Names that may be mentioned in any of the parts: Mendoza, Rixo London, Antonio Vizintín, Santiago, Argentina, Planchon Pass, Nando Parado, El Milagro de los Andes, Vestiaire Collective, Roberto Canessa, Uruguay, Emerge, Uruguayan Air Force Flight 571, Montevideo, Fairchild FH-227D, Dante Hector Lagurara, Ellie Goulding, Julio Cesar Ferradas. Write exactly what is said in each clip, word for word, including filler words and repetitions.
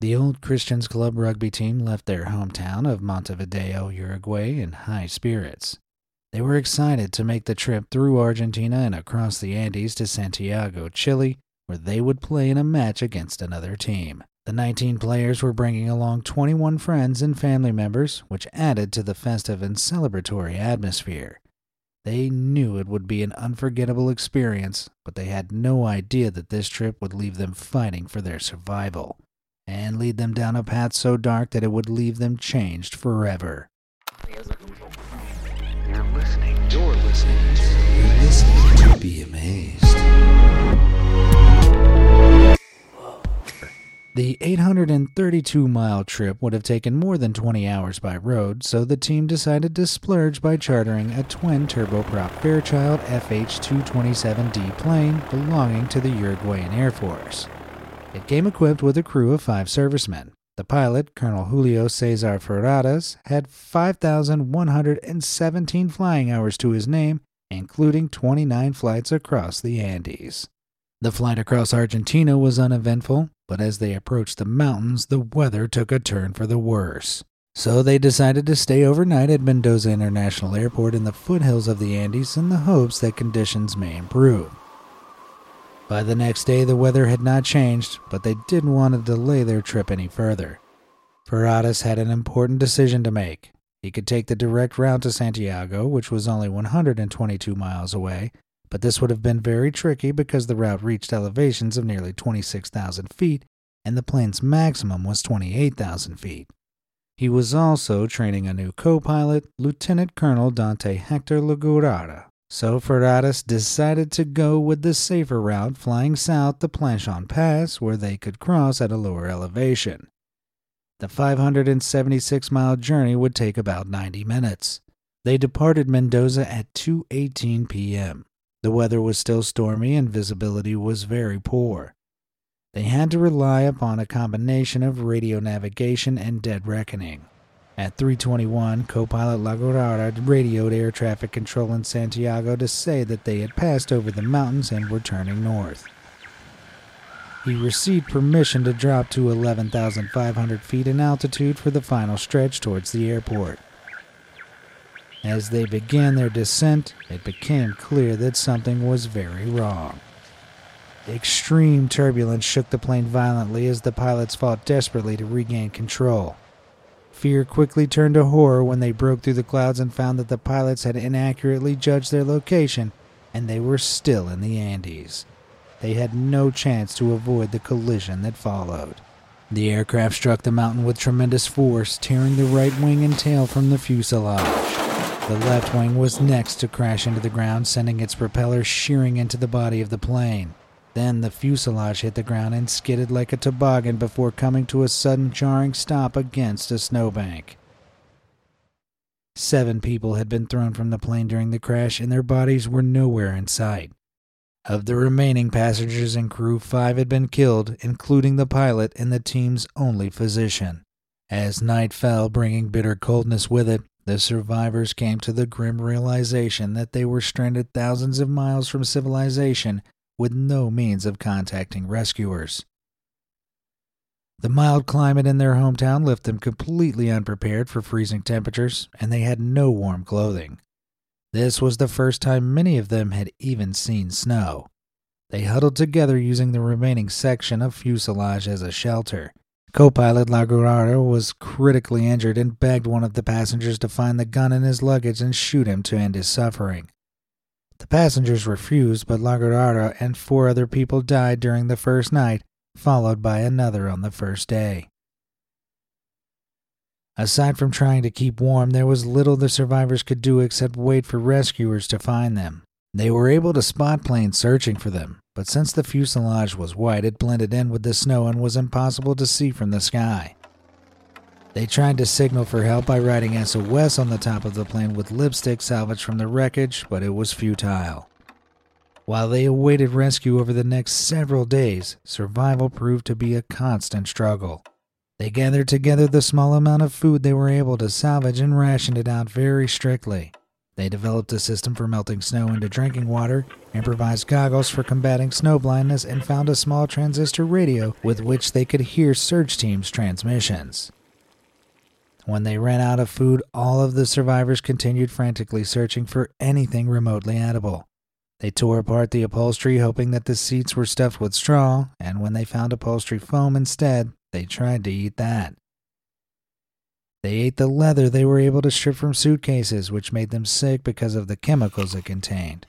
The Old Christians Club rugby team left their hometown of Montevideo, Uruguay in high spirits. They were excited to make the trip through Argentina and across the Andes to Santiago, Chile, where they would play in a match against another team. The nineteen players were bringing along twenty-one friends and family members, which added to the festive and celebratory atmosphere. They knew it would be an unforgettable experience, but they had no idea that this trip would leave them fighting for their survival and lead them down a path so dark that it would leave them changed forever. You're listening. You're listening. You're listening to Be Amazed. The eight hundred thirty-two mile trip would have taken more than twenty hours by road, so the team decided to splurge by chartering a twin turboprop Fairchild F H two twenty-seven D plane belonging to the Uruguayan Air Force. It came equipped with a crew of five servicemen. The pilot, Colonel Julio Cesar Ferradas, had five thousand one hundred seventeen flying hours to his name, including twenty-nine flights across the Andes. The flight across Argentina was uneventful, but as they approached the mountains, the weather took a turn for the worse. So they decided to stay overnight at Mendoza International Airport in the foothills of the Andes in the hopes that conditions may improve. By the next day, the weather had not changed, but they didn't want to delay their trip any further. Ferradas had an important decision to make. He could take the direct route to Santiago, which was only one hundred twenty-two miles away, but this would have been very tricky because the route reached elevations of nearly twenty-six thousand feet, and the plane's maximum was twenty-eight thousand feet. He was also training a new co-pilot, Lieutenant Colonel Dante Hector Lagurara. So Ferradas decided to go with the safer route, flying south to Planchon Pass, where they could cross at a lower elevation. The five hundred seventy-six mile journey would take about ninety minutes. They departed Mendoza at two eighteen p.m. The weather was still stormy and visibility was very poor. They had to rely upon a combination of radio navigation and dead reckoning. At three twenty-one, co-pilot Lagurara radioed air traffic control in Santiago to say that they had passed over the mountains and were turning north. He received permission to drop to eleven thousand five hundred feet in altitude for the final stretch towards the airport. As they began their descent, it became clear that something was very wrong. Extreme turbulence shook the plane violently as the pilots fought desperately to regain control. Fear quickly turned to horror when they broke through the clouds and found that the pilots had inaccurately judged their location, and they were still in the Andes. They had no chance to avoid the collision that followed. The aircraft struck the mountain with tremendous force, tearing the right wing and tail from the fuselage. The left wing was next to crash into the ground, sending its propeller shearing into the body of the plane. Then the fuselage hit the ground and skidded like a toboggan before coming to a sudden jarring stop against a snowbank. Seven people had been thrown from the plane during the crash, and their bodies were nowhere in sight. Of the remaining passengers and crew, five had been killed, including the pilot and the team's only physician. As night fell, bringing bitter coldness with it, the survivors came to the grim realization that they were stranded thousands of miles from civilization with no means of contacting rescuers. The mild climate in their hometown left them completely unprepared for freezing temperatures, and they had no warm clothing. This was the first time many of them had even seen snow. They huddled together using the remaining section of fuselage as a shelter. Co-pilot Lagurara was critically injured and begged one of the passengers to find the gun in his luggage and shoot him to end his suffering. The passengers refused, but Lagurara and four other people died during the first night, followed by another on the first day. Aside from trying to keep warm, there was little the survivors could do except wait for rescuers to find them. They were able to spot planes searching for them, but since the fuselage was white, it blended in with the snow and was impossible to see from the sky. They tried to signal for help by writing S O S on the top of the plane with lipstick salvaged from the wreckage, but it was futile. While they awaited rescue over the next several days, survival proved to be a constant struggle. They gathered together the small amount of food they were able to salvage and rationed it out very strictly. They developed a system for melting snow into drinking water, improvised goggles for combating snow blindness, and found a small transistor radio with which they could hear search teams' transmissions. When they ran out of food, all of the survivors continued frantically searching for anything remotely edible. They tore apart the upholstery, hoping that the seats were stuffed with straw, and when they found upholstery foam instead, they tried to eat that. They ate the leather they were able to strip from suitcases, which made them sick because of the chemicals it contained.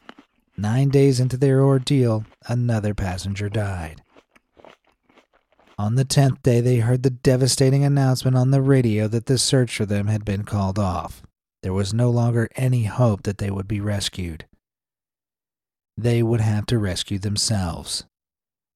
Nine days into their ordeal, another passenger died. On the tenth day, they heard the devastating announcement on the radio that the search for them had been called off. There was no longer any hope that they would be rescued. They would have to rescue themselves.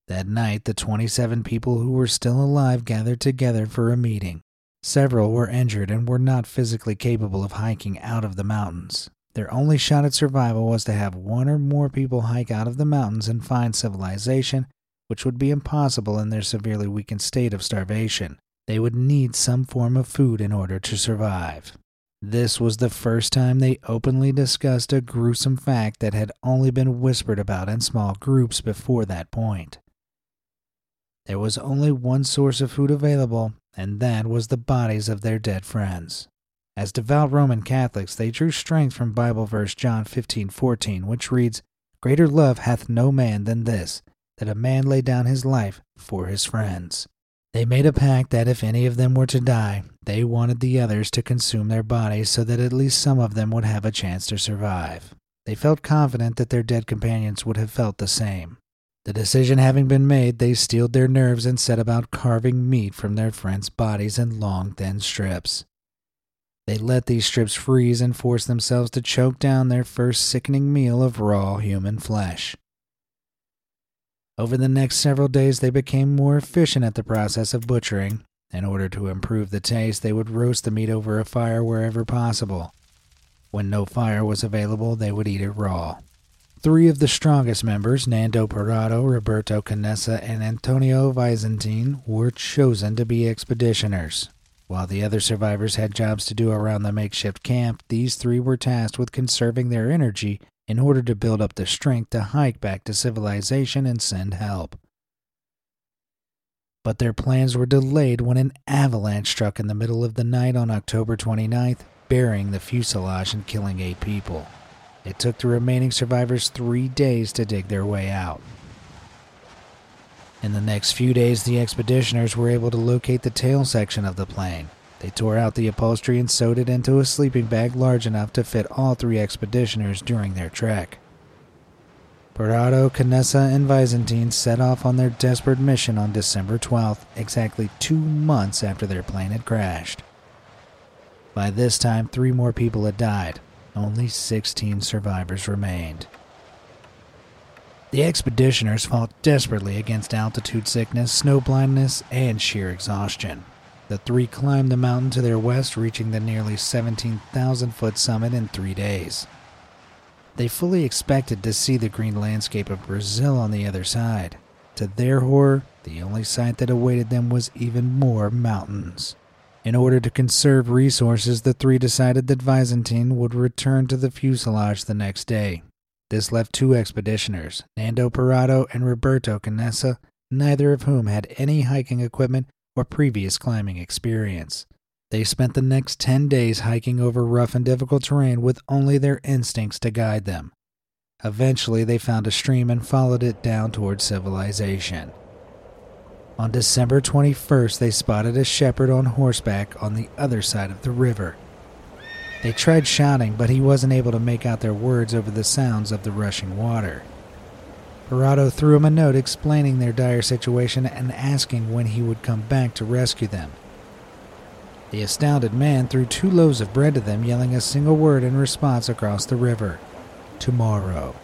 That night, the twenty-seven people who were still alive gathered together for a meeting. Several were injured and were not physically capable of hiking out of the mountains. Their only shot at survival was to have one or more people hike out of the mountains and find civilization, which would be impossible in their severely weakened state of starvation. They would need some form of food in order to survive. This was the first time they openly discussed a gruesome fact that had only been whispered about in small groups before that point. There was only one source of food available, and that was the bodies of their dead friends. As devout Roman Catholics, they drew strength from Bible verse John fifteen fourteen, which reads, "Greater love hath no man than this, that a man lay down his life for his friends." They made a pact that if any of them were to die, they wanted the others to consume their bodies so that at least some of them would have a chance to survive. They felt confident that their dead companions would have felt the same. The decision having been made, they steeled their nerves and set about carving meat from their friends' bodies in long, thin strips. They let these strips freeze and forced themselves to choke down their first sickening meal of raw human flesh. Over the next several days, they became more efficient at the process of butchering. In order to improve the taste, they would roast the meat over a fire wherever possible. When no fire was available, they would eat it raw. Three of the strongest members, Nando Parado, Roberto Canessa, and Antonio Vizintín, were chosen to be expeditioners. While the other survivors had jobs to do around the makeshift camp, these three were tasked with conserving their energy in order to build up the strength to hike back to civilization and send help. But their plans were delayed when an avalanche struck in the middle of the night on October twenty-ninth, burying the fuselage and killing eight people. It took the remaining survivors three days to dig their way out. In the next few days, the expeditioners were able to locate the tail section of the plane. They tore out the upholstery and sewed it into a sleeping bag large enough to fit all three expeditioners during their trek. Parado, Canessa, and Vizintín set off on their desperate mission on December twelfth, exactly two months after their plane had crashed. By this time, three more people had died. Only sixteen survivors remained. The expeditioners fought desperately against altitude sickness, snow blindness, and sheer exhaustion. The three climbed the mountain to their west, reaching the nearly seventeen thousand foot summit in three days. They fully expected to see the green landscape of Brazil on the other side. To their horror, the only sight that awaited them was even more mountains. In order to conserve resources, the three decided that Vizintín would return to the fuselage the next day. This left two expeditioners, Nando Parado and Roberto Canessa, neither of whom had any hiking equipment or previous climbing experience. They spent the next ten days hiking over rough and difficult terrain with only their instincts to guide them. Eventually, they found a stream and followed it down toward civilization. On December twenty-first, they spotted a shepherd on horseback on the other side of the river. They tried shouting, but he wasn't able to make out their words over the sounds of the rushing water. Parado threw him a note explaining their dire situation and asking when he would come back to rescue them. The astounded man threw two loaves of bread to them, yelling a single word in response across the river: tomorrow.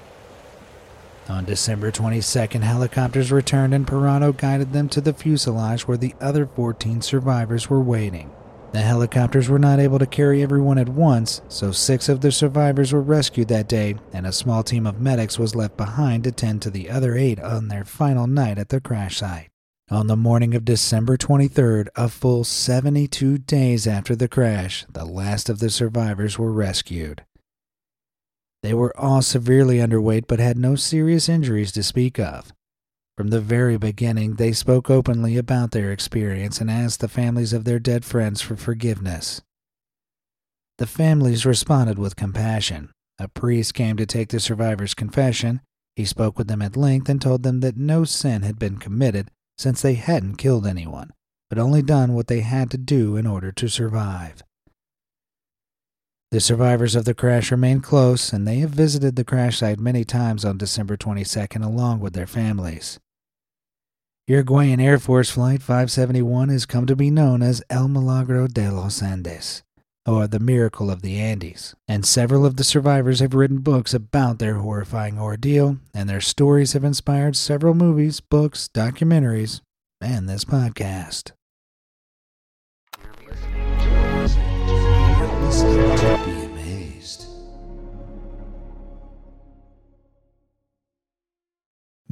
On December twenty-second, helicopters returned and Parado guided them to the fuselage where the other fourteen survivors were waiting. The helicopters were not able to carry everyone at once, so six of the survivors were rescued that day, and a small team of medics was left behind to tend to the other eight on their final night at the crash site. On the morning of December twenty-third, a full seventy-two days after the crash, the last of the survivors were rescued. They were all severely underweight but had no serious injuries to speak of. From the very beginning, they spoke openly about their experience and asked the families of their dead friends for forgiveness. The families responded with compassion. A priest came to take the survivors' confession. He spoke with them at length and told them that no sin had been committed since they hadn't killed anyone, but only done what they had to do in order to survive. The survivors of the crash remained close, and they have visited the crash site many times on December twenty-second along with their families. Uruguayan Air Force Flight five seventy-one has come to be known as El Milagro de los Andes, or the Miracle of the Andes, and several of the survivors have written books about their horrifying ordeal, and their stories have inspired several movies, books, documentaries, and this podcast. Be amazed.